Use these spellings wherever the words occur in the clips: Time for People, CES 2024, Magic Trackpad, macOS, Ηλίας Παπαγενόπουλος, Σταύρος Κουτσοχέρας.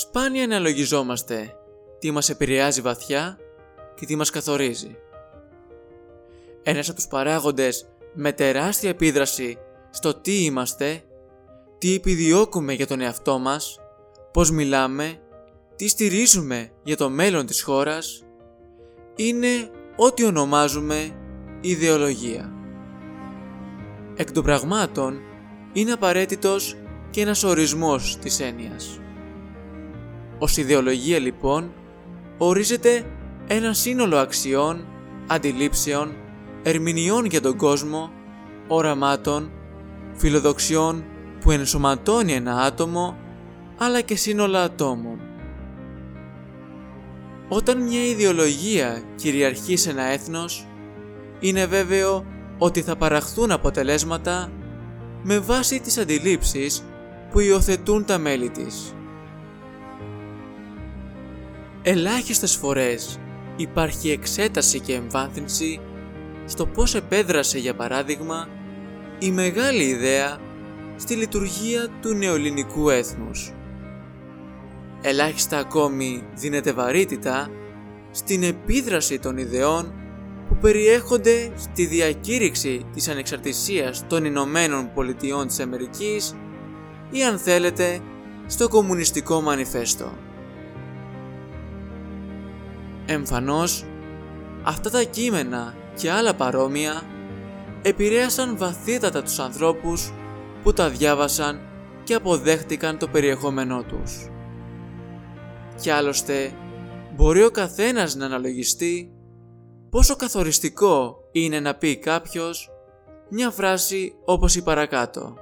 Σπάνια αναλογιζόμαστε τι μας επηρεάζει βαθιά και τι μας καθορίζει. Ένας από τους παράγοντες με τεράστια επίδραση στο τι είμαστε, τι επιδιώκουμε για τον εαυτό μας, πώς μιλάμε, τι στηρίζουμε για το μέλλον της χώρας, είναι ό,τι ονομάζουμε ιδεολογία. Εκ των πραγμάτων είναι απαραίτητος και ένας ορισμός της έννοιας. Ως ιδεολογία λοιπόν ορίζεται ένα σύνολο αξιών, αντιλήψεων, ερμηνεών για τον κόσμο, οραμάτων, φιλοδοξιών που ενσωματώνει ένα άτομο αλλά και σύνολα ατόμων. Όταν μια ιδεολογία κυριαρχεί σε ένα έθνος, είναι βέβαιο ότι θα παραχθούν αποτελέσματα με βάση τις αντιλήψεις που υιοθετούν τα μέλη της. Ελάχιστες φορές υπάρχει εξέταση και εμβάθυνση στο πώς επέδρασε, για παράδειγμα, η μεγάλη ιδέα στη λειτουργία του νεοελληνικού έθνους. Ελάχιστα ακόμη δίνεται βαρύτητα στην επίδραση των ιδεών που περιέχονται στη διακήρυξη της ανεξαρτησίας των Ηνωμένων Πολιτειών της Αμερικής ή, αν θέλετε, στο Κομμουνιστικό Μανιφέστο. Εμφανώς, αυτά τα κείμενα και άλλα παρόμοια επηρέασαν βαθύτατα τους ανθρώπους που τα διάβασαν και αποδέχτηκαν το περιεχόμενό τους. Κι άλλωστε, μπορεί ο καθένας να αναλογιστεί πόσο καθοριστικό είναι να πει κάποιος μια φράση όπως η παρακάτω.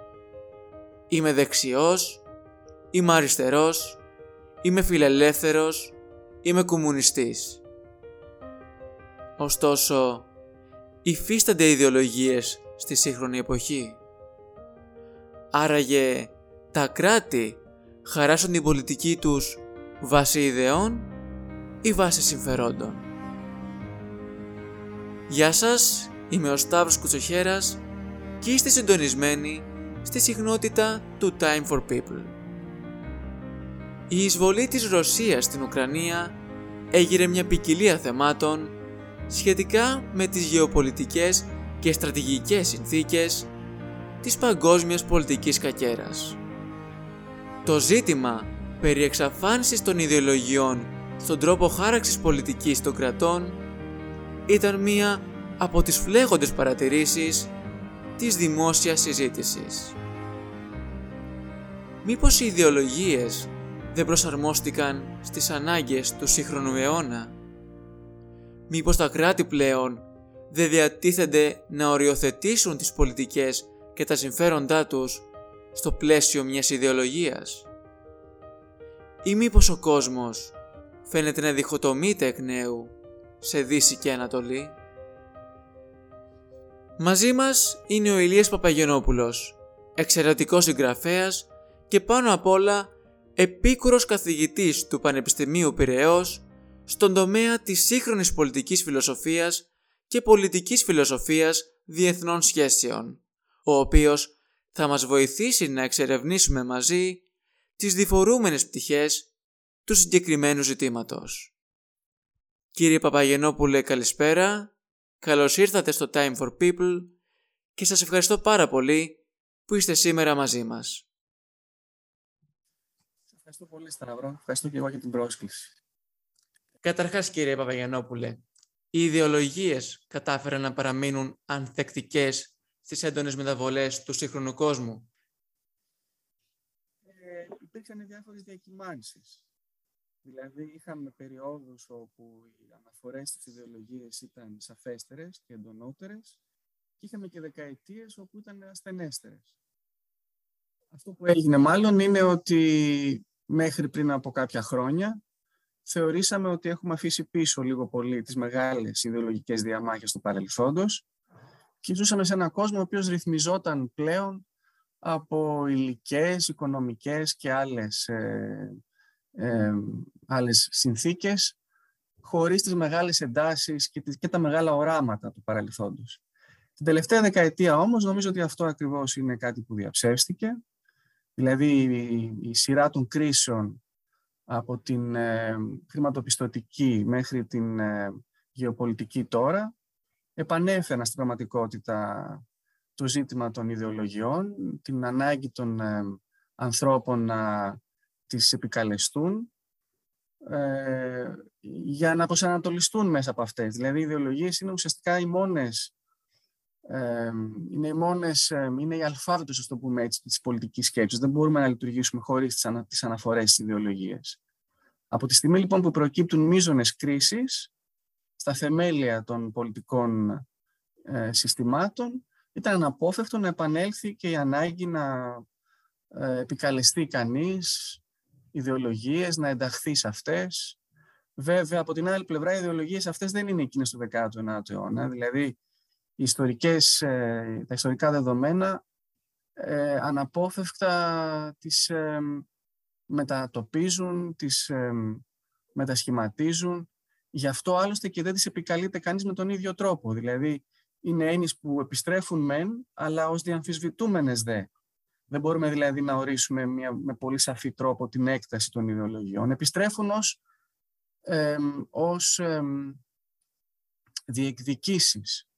Είμαι δεξιός, είμαι αριστερός, είμαι φιλελεύθερος, είμαι κομμουνιστής. Ωστόσο, υφίστανται ιδεολογίες στη σύγχρονη εποχή. Άραγε, τα κράτη χαράσουν την πολιτική τους βάσει ιδεών ή βάσει συμφερόντων. Γεια σας, είμαι ο Σταύρος Κουτσοχέρας και είστε συντονισμένοι στη συχνότητα του Time for People. Η εισβολή της Ρωσίας στην Ουκρανία έγειρε μια ποικιλία θεμάτων σχετικά με τις γεωπολιτικές και στρατηγικές συνθήκες της παγκόσμιας πολιτικής κακέρας. Το ζήτημα περί εξαφάνισης των ιδεολογιών στον τρόπο χάραξης πολιτικής των κρατών ήταν μία από τις φλέγοντες παρατηρήσεις της δημόσιας συζήτησης. Μήπως οι ιδεολογίες δεν προσαρμόστηκαν στις ανάγκες του σύγχρονου αιώνα? Μήπως τα κράτη πλέον δεν διατίθενται να οριοθετήσουν τις πολιτικές και τα συμφέροντά τους στο πλαίσιο μιας ιδεολογίας? Ή μήπως ο κόσμος φαίνεται να διχοτομείται εκ νέου σε Δύση και Ανατολή? Μαζί μας είναι ο Ηλίας Παπαγενόπουλος, εξαιρετικός συγγραφέας και πάνω απ' όλα επίκουρος καθηγητής του Πανεπιστημίου Πειραιώς στον τομέα της σύγχρονης πολιτικής φιλοσοφίας και πολιτικής φιλοσοφίας διεθνών σχέσεων, ο οποίος θα μας βοηθήσει να εξερευνήσουμε μαζί τις διφορούμενες πτυχές του συγκεκριμένου ζητήματος. Κύριε Παπαγενόπουλε, καλησπέρα, καλώς ήρθατε στο Time for People και σας ευχαριστώ πάρα πολύ που είστε σήμερα μαζί μας. Ευχαριστώ πολύ, Σταύρο. Ευχαριστώ και εγώ για την πρόσκληση. Καταρχάς, κύριε Παπαγενόπουλε, οι ιδεολογίες κατάφεραν να παραμείνουν ανθεκτικές στις έντονες μεταβολές του σύγχρονου κόσμου? Υπήρξαν διάφορες διακυμάνσεις. Δηλαδή, είχαμε περιόδους όπου οι αναφορές στις ιδεολογίες ήταν σαφέστερες και εντονότερες και είχαμε και δεκαετίες όπου ήταν ασθενέστερες. Αυτό που έγινε μάλλον είναι ότι μέχρι πριν από κάποια χρόνια θεωρήσαμε ότι έχουμε αφήσει πίσω λίγο πολύ τις μεγάλες ιδεολογικές διαμάχες του παρελθόντος και ζούσαμε σε έναν κόσμο ο οποίος ρυθμιζόταν πλέον από υλικές, οικονομικές και άλλες συνθήκες, χωρίς τις μεγάλες εντάσεις και τα μεγάλα οράματα του παρελθόντος. Την τελευταία δεκαετία όμως νομίζω ότι αυτό ακριβώς είναι κάτι που διαψεύστηκε. Δηλαδή η σειρά των κρίσεων από την χρηματοπιστωτική μέχρι την γεωπολιτική τώρα, επανέφεραν στην πραγματικότητα το ζήτημα των ιδεολογιών, την ανάγκη των ανθρώπων να τις επικαλεστούν για να προσανατολιστούν μέσα από αυτές. Δηλαδή, οι ιδεολογίες είναι ουσιαστικά οι μόνες, είναι η αλφάβητος, ας το πούμε έτσι, της πολιτικής σκέψης. Δεν μπορούμε να λειτουργήσουμε χωρίς τις αναφορές στις ιδεολογίες. Από τη στιγμή λοιπόν που προκύπτουν μείζονες κρίσεις στα θεμέλια των πολιτικών συστημάτων, ήταν αναπόφευκτο να επανέλθει και η ανάγκη να επικαλεστεί κανείς ιδεολογίες, να ενταχθεί σε αυτές. Βέβαια, από την άλλη πλευρά, οι ιδεολογίες αυτές δεν είναι εκείνες του 19ου αιώνα. Δηλαδή, τα ιστορικά δεδομένα αναπόφευκτα τις μετατοπίζουν, τις μετασχηματίζουν. Γι' αυτό άλλωστε και δεν τις επικαλείται κανείς με τον ίδιο τρόπο. Δηλαδή, είναι έννοιες που επιστρέφουν μεν, αλλά ως διαμφισβητούμενες δε. Δεν μπορούμε δηλαδή να ορίσουμε με πολύ σαφή τρόπο την έκταση των ιδεολογιών. Επιστρέφουν ως διεκδικήσεις,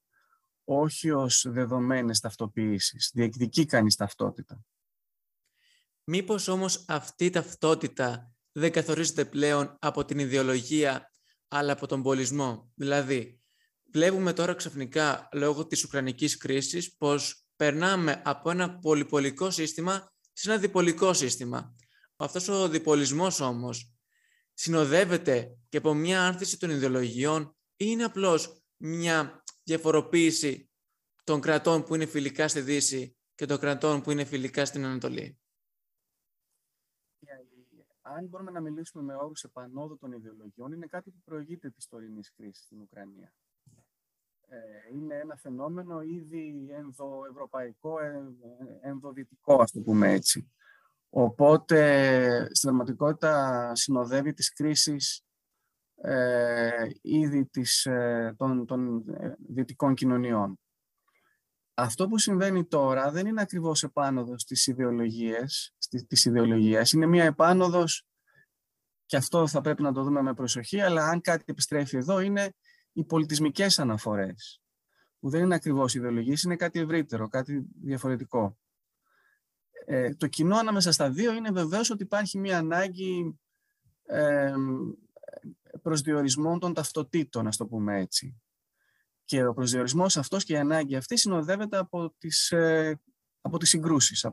όχι ως δεδομένες ταυτοποιήσεις. Διεκδικεί κανείς ταυτότητα. Μήπως όμως αυτή η ταυτότητα δεν καθορίζεται πλέον από την ιδεολογία, αλλά από τον πολισμό? Δηλαδή, βλέπουμε τώρα ξαφνικά, λόγω της Ουκρανικής κρίσης, πως περνάμε από ένα πολυπολικό σύστημα σε ένα διπολικό σύστημα. Αυτός ο διπολισμός όμως συνοδεύεται και από μια άνθηση των ιδεολογιών ή είναι απλώς μια διαφοροποίηση των κρατών που είναι φιλικά στη Δύση και των κρατών που είναι φιλικά στην Ανατολή? Αν μπορούμε να μιλήσουμε με όρους επανόδου των ιδεολογιών, είναι κάτι που προηγείται της τωρινής κρίσης στην Ουκρανία. Είναι ένα φαινόμενο ήδη ενδοευρωπαϊκό, ενδοδυτικό, ας το πούμε έτσι. Οπότε, στην πραγματικότητα, συνοδεύει τις κρίσεις ήδη των δυτικών κοινωνιών. Αυτό που συμβαίνει τώρα δεν είναι ακριβώς επάνωδος της ιδεολογίας. Είναι μια επάνωδος, και αυτό θα πρέπει να το δούμε με προσοχή, αλλά αν κάτι επιστρέφει εδώ είναι οι πολιτισμικές αναφορές, που δεν είναι ακριβώς ιδεολογίες, είναι κάτι ευρύτερο, κάτι διαφορετικό. Το κοινό ανάμεσα στα δύο είναι βεβαίως ότι υπάρχει μια ανάγκη προσδιορισμών των ταυτοτήτων, ας το πούμε έτσι. Και ο προσδιορισμός αυτός και η ανάγκη αυτή συνοδεύεται από τις συγκρούσεις,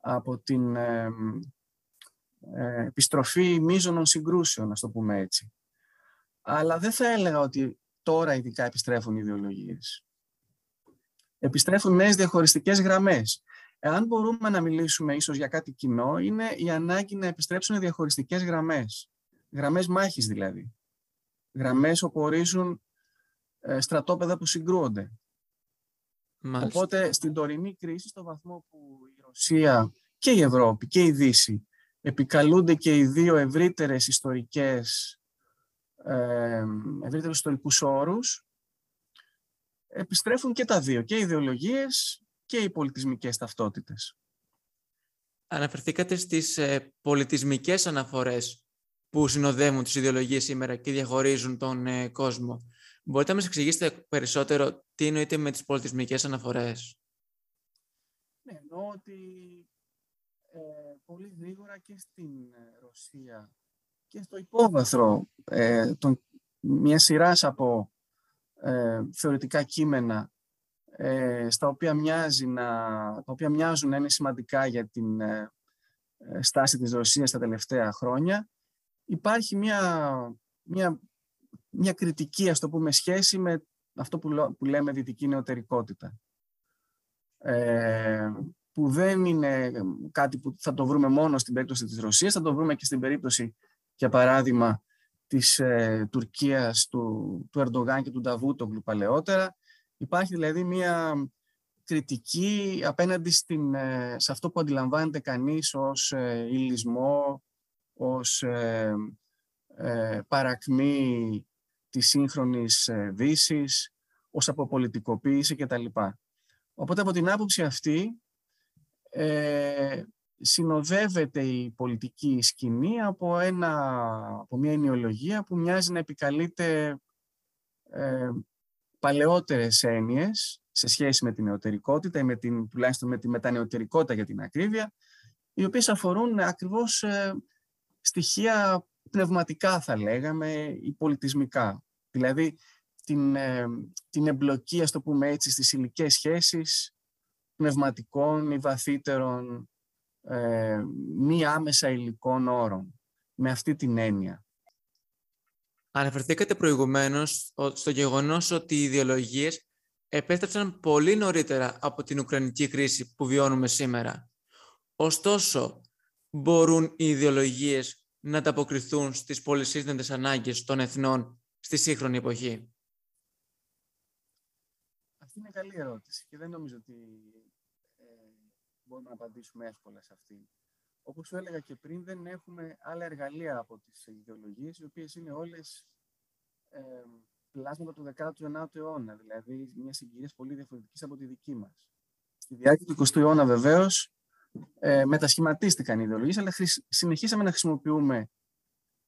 από την επιστροφή μείζωνων συγκρούσεων, να το πούμε έτσι. Αλλά δεν θα έλεγα ότι τώρα ειδικά επιστρέφουν ιδεολογίες. Επιστρέφουν νέες διαχωριστικές γραμμές. Εάν μπορούμε να μιλήσουμε ίσως για κάτι κοινό, είναι η ανάγκη να επιστρέψουν διαχωριστικές γραμμές. Γραμμές μάχης δηλαδή. Γραμμές όπου ορίζουν στρατόπεδα που συγκρούονται. Μάλιστα. Οπότε στην τωρινή κρίση, στο βαθμό που η Ρωσία και η Ευρώπη και η Δύση επικαλούνται και οι δύο ευρύτερους ιστορικούς όρους, επιστρέφουν και τα δύο, και οι ιδεολογίες και οι πολιτισμικές ταυτότητες. Αναφερθήκατε στις πολιτισμικές αναφορές που συνοδεύουν τις ιδεολογίες σήμερα και διαχωρίζουν τον κόσμο. Μπορείτε να μας εξηγήσετε περισσότερο τι εννοείται με τις πολιτισμικές αναφορές? Ναι, εννοώ ότι πολύ γρήγορα και στην Ρωσία και στο υπόβαθρο μια σειρά από θεωρητικά κείμενα τα οποία μοιάζουν να είναι σημαντικά για την στάση της Ρωσίας τα τελευταία χρόνια, υπάρχει μια κριτική, ας το πούμε, σχέση με αυτό που λέμε δυτική νεωτερικότητα. Που δεν είναι κάτι που θα το βρούμε μόνο στην περίπτωση της Ρωσίας, θα το βρούμε και στην περίπτωση, για παράδειγμα, της Τουρκίας, του Ερντογάν και του Νταβούτογλου παλαιότερα. Υπάρχει δηλαδή μια κριτική απέναντι σε αυτό που αντιλαμβάνεται κανείς ως υλισμό, ως παρακμή της σύγχρονης Δύσης, ως αποπολιτικοποίηση κτλ. Οπότε από την άποψη αυτή, συνοδεύεται η πολιτική σκηνή από μια ενοιολογία που μοιάζει να επικαλείται παλαιότερες έννοιες σε σχέση με την νεωτερικότητα ή τουλάχιστον με τη μετανεωτερικότητα για την ακρίβεια, οι οποίες αφορούν ακριβώς στοιχεία πνευματικά, θα λέγαμε, ή πολιτισμικά. Δηλαδή την εμπλοκή, ας το πούμε έτσι, στις υλικές σχέσεις πνευματικών ή βαθύτερων μη άμεσα υλικών όρων, με αυτή την έννοια. Αναφερθήκατε προηγουμένως στο γεγονός ότι οι ιδεολογίες επέστρεψαν πολύ νωρίτερα από την Ουκρανική κρίση που βιώνουμε σήμερα. Ωστόσο, μπορούν οι ιδεολογίες να ανταποκριθούν στις πολυσύστατες ανάγκες των εθνών στη σύγχρονη εποχή? Αυτή είναι καλή ερώτηση και δεν νομίζω ότι μπορούμε να απαντήσουμε εύκολα σε αυτή. Όπως σου έλεγα και πριν, δεν έχουμε άλλα εργαλεία από τις ιδεολογίες, οι οποίες είναι όλες πλάσματα του 19ου αιώνα, δηλαδή μια συγκυρία πολύ διαφορετική από τη δική μας. Στη διάρκεια του 20ου αιώνα, βεβαίως, μετασχηματίστηκαν οι ιδεολογίες, αλλά συνεχίσαμε να χρησιμοποιούμε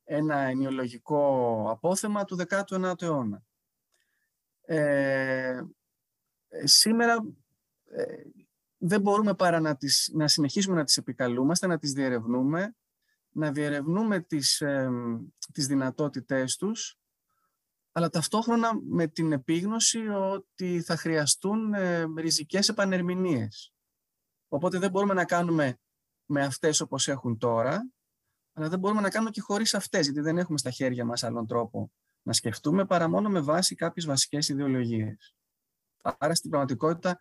ένα ενοιολογικό απόθεμα του 19ου αιώνα. Σήμερα δεν μπορούμε παρά να συνεχίσουμε να τις επικαλούμαστε, να τις διερευνούμε, τις δυνατότητές τους, αλλά ταυτόχρονα με την επίγνωση ότι θα χρειαστούν ριζικές επανερμηνίες. Οπότε δεν μπορούμε να κάνουμε με αυτές όπως έχουν τώρα, αλλά δεν μπορούμε να κάνουμε και χωρίς αυτές, γιατί δεν έχουμε στα χέρια μας άλλον τρόπο να σκεφτούμε, παρά μόνο με βάση κάποιες βασικές ιδεολογίες. Άρα στην πραγματικότητα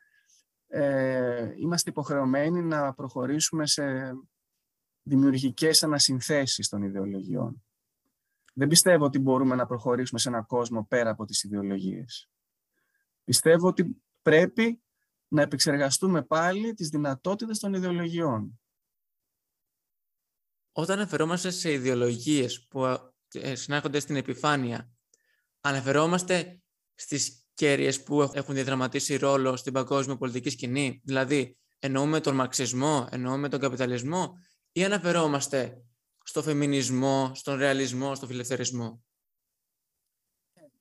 είμαστε υποχρεωμένοι να προχωρήσουμε σε δημιουργικές ανασυνθέσεις των ιδεολογιών. Δεν πιστεύω ότι μπορούμε να προχωρήσουμε σε έναν κόσμο πέρα από τις ιδεολογίες. Πιστεύω ότι πρέπει να επεξεργαστούμε πάλι τις δυνατότητες των ιδεολογιών. Όταν αναφερόμαστε σε ιδεολογίες που συνάγονται στην επιφάνεια, αναφερόμαστε στις κέρυες που έχουν διαδραματίσει ρόλο στην παγκόσμια πολιτική σκηνή, δηλαδή εννοούμε τον μαρξισμό, εννοούμε τον καπιταλισμό, ή αναφερόμαστε στο φεμινισμό, στον ρεαλισμό, στον φιλελευθερισμό?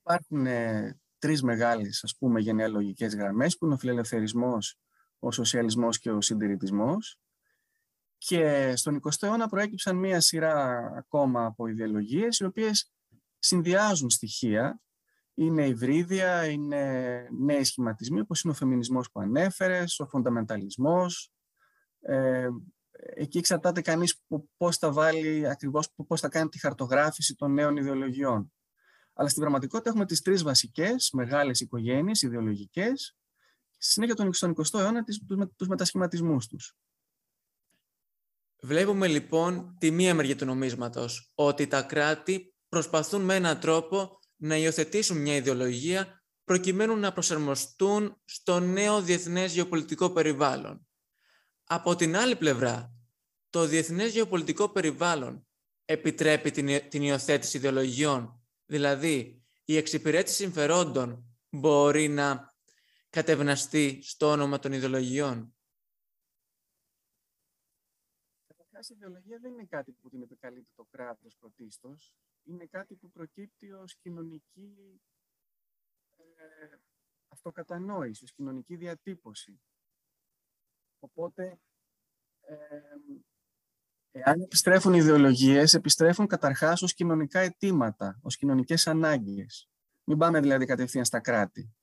Υπάρχουν τρεις μεγάλες, ας πούμε, γενεαλογικές γραμμές, που είναι ο φιλελευθερισμός, ο σοσιαλισμός και ο συντηρητισμός. Και στον 20ο αιώνα προέκυψαν μία σειρά ακόμα από ιδεολογίες, οι οποίες συνδυάζουν στοιχεία. Είναι υβρίδια, είναι νέοι σχηματισμοί, όπως είναι ο φεμινισμός που ανέφερες, ο φονταμενταλισμός. Εκεί εξαρτάται κανείς πώς θα βάλει ακριβώς, πώς θα κάνει τη χαρτογράφηση των νέων ιδεολογιών. Αλλά στην πραγματικότητα έχουμε τις τρεις βασικές μεγάλες οικογένειες ιδεολογικές, και στη συνέχεια στον 20ο αιώνα τους μετασχηματισμούς τους. Βλέπουμε λοιπόν τη μία μεριά του νομίσματος, ότι τα κράτη προσπαθούν με έναν τρόπο να υιοθετήσουν μια ιδεολογία προκειμένου να προσαρμοστούν στο νέο διεθνές γεωπολιτικό περιβάλλον. Από την άλλη πλευρά, το διεθνές γεωπολιτικό περιβάλλον επιτρέπει την υιοθέτηση ιδεολογιών, δηλαδή η εξυπηρέτηση συμφερόντων μπορεί να κατευναστεί στο όνομα των ιδεολογιών. Καταρχάς, η ιδεολογία δεν είναι κάτι που την επικαλείται το κράτος πρωτίστως. Είναι κάτι που προκύπτει ως κοινωνική αυτοκατανόηση, ως κοινωνική διατύπωση. Οπότε, εάν επιστρέφουν οι ιδεολογίες, επιστρέφουν καταρχάς ως κοινωνικά αιτήματα, ως κοινωνικές ανάγκες. Μην πάμε δηλαδή κατευθείαν στα κράτη.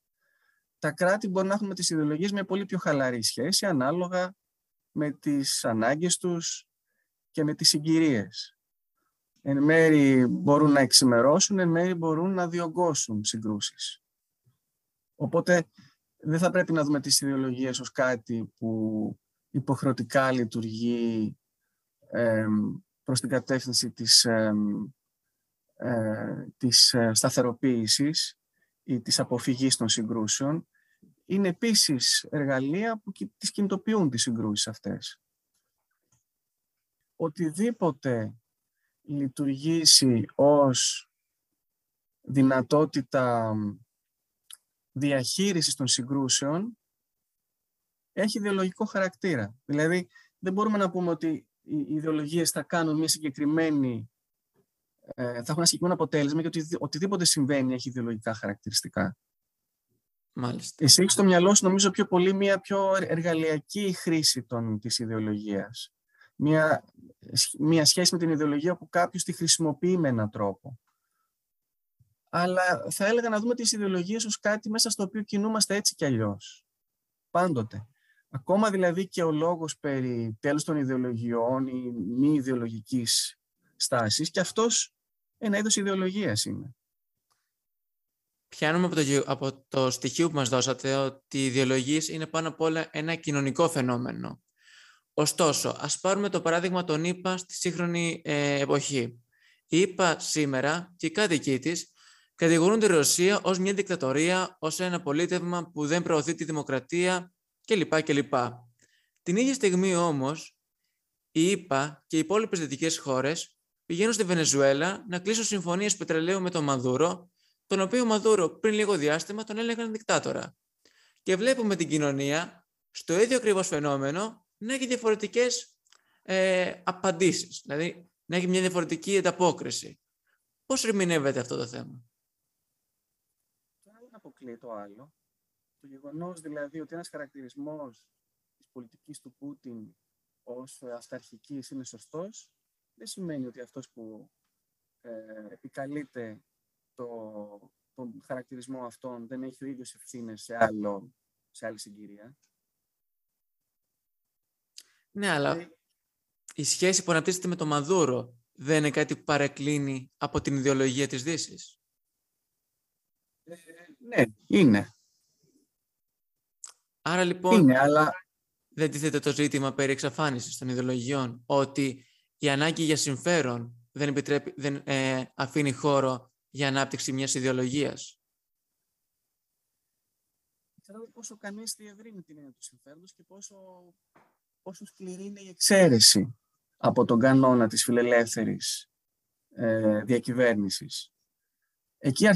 Τα κράτη μπορεί να έχουν με τις ιδεολογίες μια πολύ πιο χαλαρή σχέση, ανάλογα με τις ανάγκες τους και με τις συγκυρίες. Εν μέρει μπορούν να εξημερώσουν, εν μέρει μπορούν να διωγγώσουν συγκρούσεις. Οπότε δεν θα πρέπει να δούμε τις ιδεολογίες ως κάτι που υποχρεωτικά λειτουργεί προς την κατεύθυνση της σταθεροποίησης ή της αποφυγής των συγκρούσεων. Είναι επίσης εργαλεία που τις κινητοποιούν τις συγκρούσεις αυτές. Οτιδήποτε λειτουργήσει ως δυνατότητα διαχείρισης των συγκρούσεων έχει ιδεολογικό χαρακτήρα. Δηλαδή δεν μπορούμε να πούμε ότι οι ιδεολογίες θα κάνουν μια συγκεκριμένη, θα έχουν ένα συγκεκριμένο αποτέλεσμα και ότι οτιδήποτε συμβαίνει έχει ιδεολογικά χαρακτηριστικά. Μάλιστα. Εσύ έχεις στο μυαλό σου, νομίζω, πιο πολύ μια πιο εργαλειακή χρήση της ιδεολογίας. Μια σχέση με την ιδεολογία που κάποιος τη χρησιμοποιεί με έναν τρόπο. Αλλά θα έλεγα να δούμε τις ιδεολογίες ως κάτι μέσα στο οποίο κινούμαστε έτσι κι αλλιώς. Πάντοτε. Ακόμα δηλαδή και ο λόγος περί τέλους των ιδεολογιών ή μη ιδεολογικής στάσης, και αυτός ένα είδος ιδεολογίας είναι. Πιάνουμε από το στοιχείο που μας δώσατε ότι οι ιδεολογίες είναι πάνω απ' όλα ένα κοινωνικό φαινόμενο. Ωστόσο, ας πάρουμε το παράδειγμα των ΗΠΑ στη σύγχρονη εποχή. Η ΗΠΑ σήμερα και οι κάτοικοί της κατηγορούν τη Ρωσία ως μια δικτατορία, ως ένα πολίτευμα που δεν προωθεί τη δημοκρατία κλπ. Την ίδια στιγμή όμως, η ΗΠΑ και οι υπόλοιπες δυτικές χώρες πηγαίνουν στη Βενεζουέλα να κλείσουν συμφωνίες πετρελαίου με τον Μαδούρο, τον οποίο Μαδούρο πριν λίγο διάστημα τον έλεγαν δικτάτορα. Και βλέπουμε την κοινωνία στο ίδιο ακριβώς φαινόμενο να έχει διαφορετικές απαντήσεις, δηλαδή να έχει μια διαφορετική ανταπόκριση. Πώς ερμηνεύεται αυτό το θέμα? Το άλλο αποκλείει το άλλο. Το γεγονός δηλαδή ότι ένας χαρακτηρισμός της πολιτικής του Πούτιν ως αυταρχικής είναι σωστός, δεν σημαίνει ότι αυτός που επικαλείται τον χαρακτηρισμό αυτόν δεν έχει ο ίδιος ευθύνες σε άλλη συγκυρία. Ναι, αλλά η σχέση που αναπτύσσεται με τον Μαδούρο δεν είναι κάτι που παρεκκλίνει από την ιδεολογία της Δύσης? Ναι, είναι. Άρα λοιπόν είναι, αλλά δεν τίθεται το ζήτημα περί εξαφάνισης των ιδεολογιών, ότι η ανάγκη για συμφέρον δεν αφήνει χώρο για ανάπτυξη μιας ιδεολογίας? Ξέρω πόσο κανείς διευρύνει την έννοια του συμφέροντος και πόσο σκληρή είναι η εξαίρεση από τον κανόνα της φιλελεύθερης διακυβέρνησης. Εκεί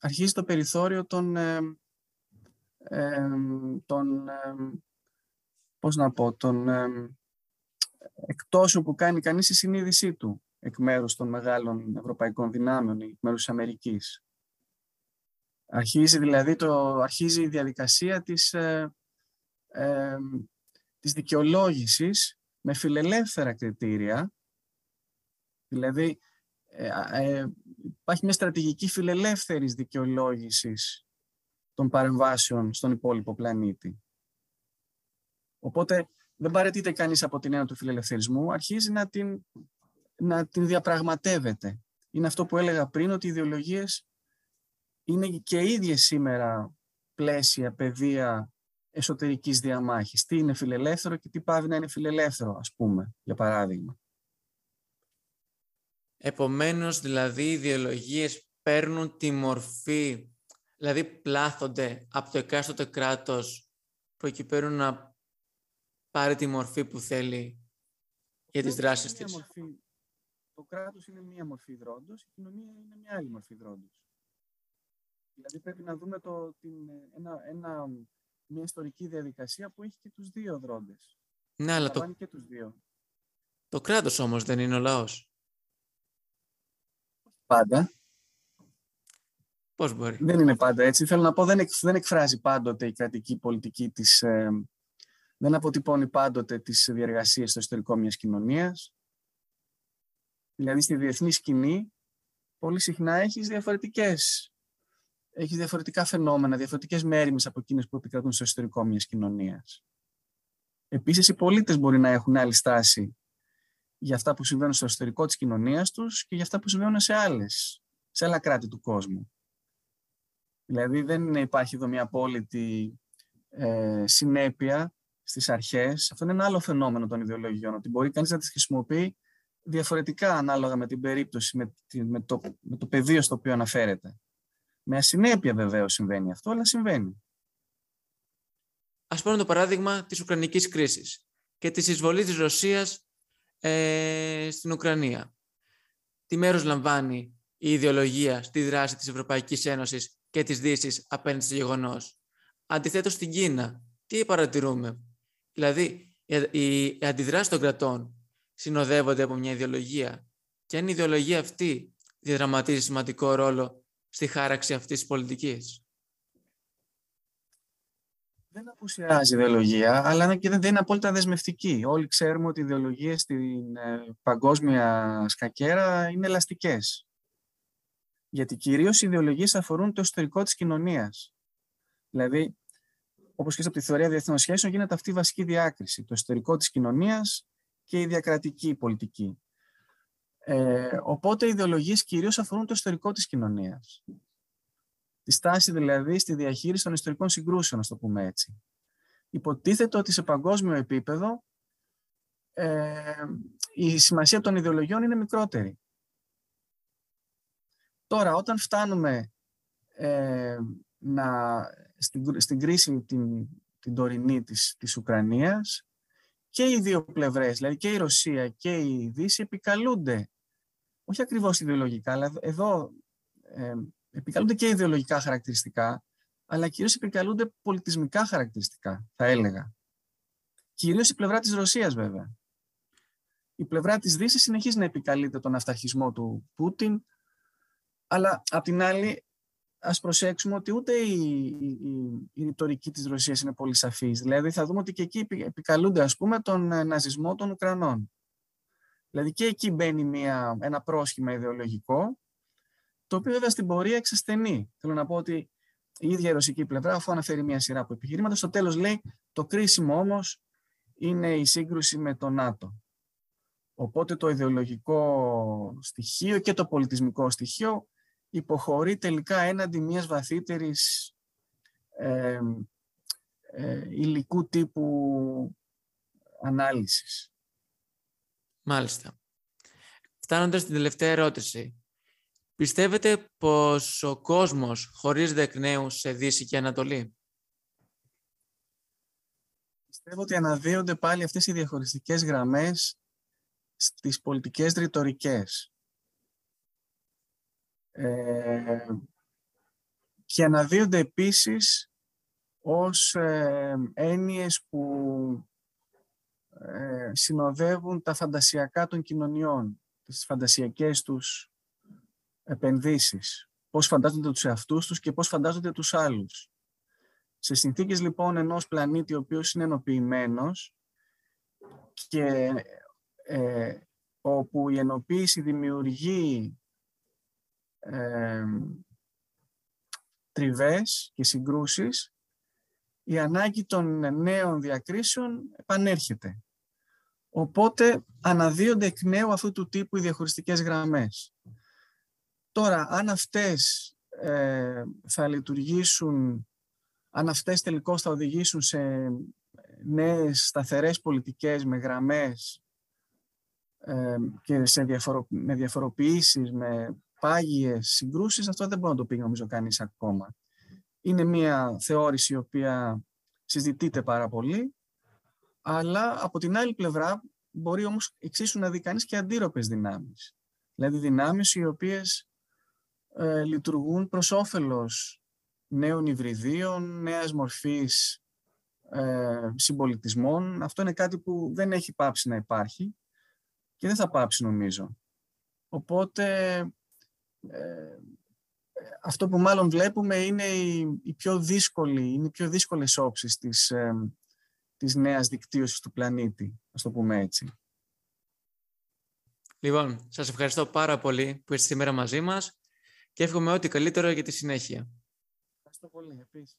αρχίζει το περιθώριο των εκτός που κάνει κανείς η συνείδησή του εκ μέρους των μεγάλων ευρωπαϊκών δυνάμεων, εκ μέρους της Αμερικής. Αρχίζει δηλαδή αρχίζει η διαδικασία της δικαιολόγησης με φιλελεύθερα κριτήρια, δηλαδή υπάρχει μια στρατηγική φιλελεύθερης δικαιολόγησης των παρεμβάσεων στον υπόλοιπο πλανήτη. Οπότε δεν παραιτείται κανείς από την έννοια του φιλελευθερισμού, αρχίζει να την διαπραγματεύεται. Είναι αυτό που έλεγα πριν, ότι οι ιδεολογίες είναι και ίδιες σήμερα πλαίσια, πεδία εσωτερικής διαμάχης. Τι είναι φιλελεύθερο και τι πάβει να είναι φιλελεύθερο, ας πούμε, για παράδειγμα. Επομένως, δηλαδή, οι ιδεολογίες παίρνουν τη μορφή, δηλαδή πλάθονται από το εκάστοτε κράτος προκειμένου να πάρει τη μορφή που θέλει για τις δράσεις της. Το κράτος είναι μία μορφή δρόντος, η κοινωνία είναι μία άλλη μορφή δρόντος. Δηλαδή πρέπει να δούμε μια ιστορική διαδικασία που έχει και τους δύο δρόντες. Ναι, αλλά και τους δύο. Το κράτος όμως δεν είναι ο λαός. Πάντα. Πώς μπορεί? Δεν είναι πάντα έτσι. Θέλω να πω, δεν εκφράζει πάντοτε η κρατική πολιτική της. Δεν αποτυπώνει πάντοτε τις διεργασίες στο εσωτερικό μιας κοινωνίας. Δηλαδή, στη διεθνή σκηνή, πολύ συχνά έχεις διαφορετικά φαινόμενα, διαφορετικές μέριμνες από εκείνες που επικρατούν στο εσωτερικό μιας κοινωνίας. Επίσης, οι πολίτες μπορεί να έχουν άλλη στάση για αυτά που συμβαίνουν στο εσωτερικό της κοινωνίας τους και για αυτά που συμβαίνουν σε άλλα κράτη του κόσμου. Δηλαδή, δεν υπάρχει εδώ μια απόλυτη συνέπεια στις αρχές. Αυτό είναι ένα άλλο φαινόμενο των ιδεολογιών, ότι μπορεί κανείς να τις χρησιμοποιεί διαφορετικά ανάλογα με την περίπτωση, με το πεδίο στο οποίο αναφέρεται. Με ασυνέπεια βεβαίως συμβαίνει αυτό, αλλά συμβαίνει. Ας πάρουμε το παράδειγμα της Ουκρανικής κρίσης και της εισβολής της Ρωσίας στην Ουκρανία. Τι μέρος λαμβάνει η ιδεολογία στη δράση της Ευρωπαϊκής Ένωσης και της Δύσης απέναντι στο γεγονός? Αντιθέτως, στην Κίνα, τι παρατηρούμε? Δηλαδή, οι αντιδράσεις των κρατών συνοδεύονται από μια ιδεολογία και αν η ιδεολογία αυτή διαδραματίζει σημαντικό ρόλο στη χάραξη αυτής της πολιτικής. Δεν απουσιάζει ιδεολογία, αλλά και δεν είναι απόλυτα δεσμευτική. Όλοι ξέρουμε ότι οι ιδεολογίες στην παγκόσμια σκακέρα είναι ελαστικές. Γιατί κυρίως οι ιδεολογίες αφορούν το ιστορικό της κοινωνίας. Δηλαδή, όπως και από τη θεωρία διεθνών σχέσεων, γίνεται αυτή η βασική διάκριση. Το ιστορικό της κοινωνίας και η διακρατική πολιτική. Οπότε οι ιδεολογίες κυρίως αφορούν το ιστορικό της κοινωνίας. Τη στάση δηλαδή στη διαχείριση των ιστορικών συγκρούσεων, να το πούμε έτσι. Υποτίθεται ότι σε παγκόσμιο επίπεδο η σημασία των ιδεολογιών είναι μικρότερη. Τώρα, όταν φτάνουμε στην κρίση την τωρινή της Ουκρανίας, και οι δύο πλευρές, δηλαδή και η Ρωσία και η Δύση, επικαλούνται, όχι ακριβώς ιδεολογικά, αλλά εδώ... επικαλούνται και ιδεολογικά χαρακτηριστικά, αλλά κυρίως επικαλούνται πολιτισμικά χαρακτηριστικά, θα έλεγα. Κυρίως η πλευρά της Ρωσίας, βέβαια. Η πλευρά της Δύσης συνεχίζει να επικαλείται τον αυταρχισμό του Πούτιν, αλλά απ' την άλλη ας προσέξουμε ότι ούτε η ρητορική της Ρωσίας είναι πολύ σαφής. Δηλαδή θα δούμε ότι και εκεί επικαλούνται, ας πούμε, τον ναζισμό των Ουκρανών. Δηλαδή και εκεί μπαίνει ένα πρόσχημα ιδεολογικό, το οποίο βέβαια στην πορεία εξασθενεί. Θέλω να πω ότι η ίδια η ρωσική πλευρά, αφού αναφέρει μια σειρά από επιχειρήματα, στο τέλος λέει το κρίσιμο όμως είναι η σύγκρουση με το ΝΑΤΟ. Οπότε το ιδεολογικό στοιχείο και το πολιτισμικό στοιχείο υποχωρεί τελικά έναντι μιας βαθύτερης υλικού τύπου ανάλυσης. Μάλιστα. Φτάνοντας στην τελευταία ερώτηση. Πιστεύετε πως ο κόσμος χωρίζεται εκ νέου σε Δύση και Ανατολή? Πιστεύω ότι αναδύονται πάλι αυτές οι διαχωριστικές γραμμές στις πολιτικές ρητορικές. Και αναδύονται επίσης ως έννοιες που συνοδεύουν τα φαντασιακά των κοινωνιών, τις φαντασιακές τους επενδύσεις, πώς φαντάζονται τους εαυτούς τους και πώς φαντάζονται τους άλλους. Σε συνθήκες λοιπόν ενός πλανήτη ο οποίος είναι ενοποιημένος και όπου η ενοποίηση δημιουργεί τριβές και συγκρούσεις, η ανάγκη των νέων διακρίσεων επανέρχεται. Οπότε αναδύονται εκ νέου αυτού του τύπου οι διαχωριστικές γραμμές. Τώρα, αν αυτές θα λειτουργήσουν, αν αυτές τελικώς θα οδηγήσουν σε νέες σταθερές πολιτικές με γραμμές και με διαφοροποιήσεις, με πάγιες συγκρούσεις, αυτό δεν μπορεί να το πει νομίζω κανείς ακόμα. Είναι μια θεώρηση η οποία συζητείται πάρα πολύ, αλλά από την άλλη πλευρά μπορεί όμως εξίσου να δει κανείς και αντίρροπες δυνάμεις. Δηλαδή δυνάμεις οι οποίες λειτουργούν προς όφελος νέων υβριδίων, νέας μορφής συμπολιτισμών. Αυτό είναι κάτι που δεν έχει πάψει να υπάρχει και δεν θα πάψει νομίζω. Οπότε αυτό που μάλλον βλέπουμε είναι οι πιο δύσκολες όψεις της νέας δικτύωσης του πλανήτη, ας το πούμε έτσι. Λοιπόν, σας ευχαριστώ πάρα πολύ που είστε σήμερα μαζί μας και εύχομαι ό,τι καλύτερο για τη συνέχεια. Ευχαριστώ πολύ, επίσης.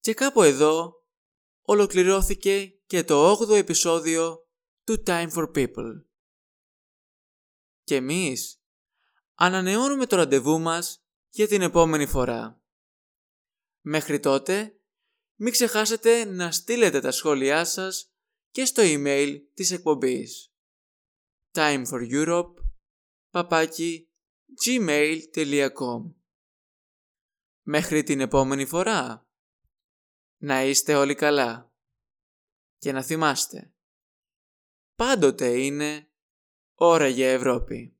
Και κάπου εδώ ολοκληρώθηκε και το 8ο επεισόδιο του Time for People. Και εμείς ανανεώνουμε το ραντεβού μας για την επόμενη φορά. Μέχρι τότε, μην ξεχάσετε να στείλετε τα σχόλιά σας και στο email της εκπομπής. timeforeurope@gmail.com. Μέχρι την επόμενη φορά, να είστε όλοι καλά και να θυμάστε, πάντοτε είναι ώρα για Ευρώπη.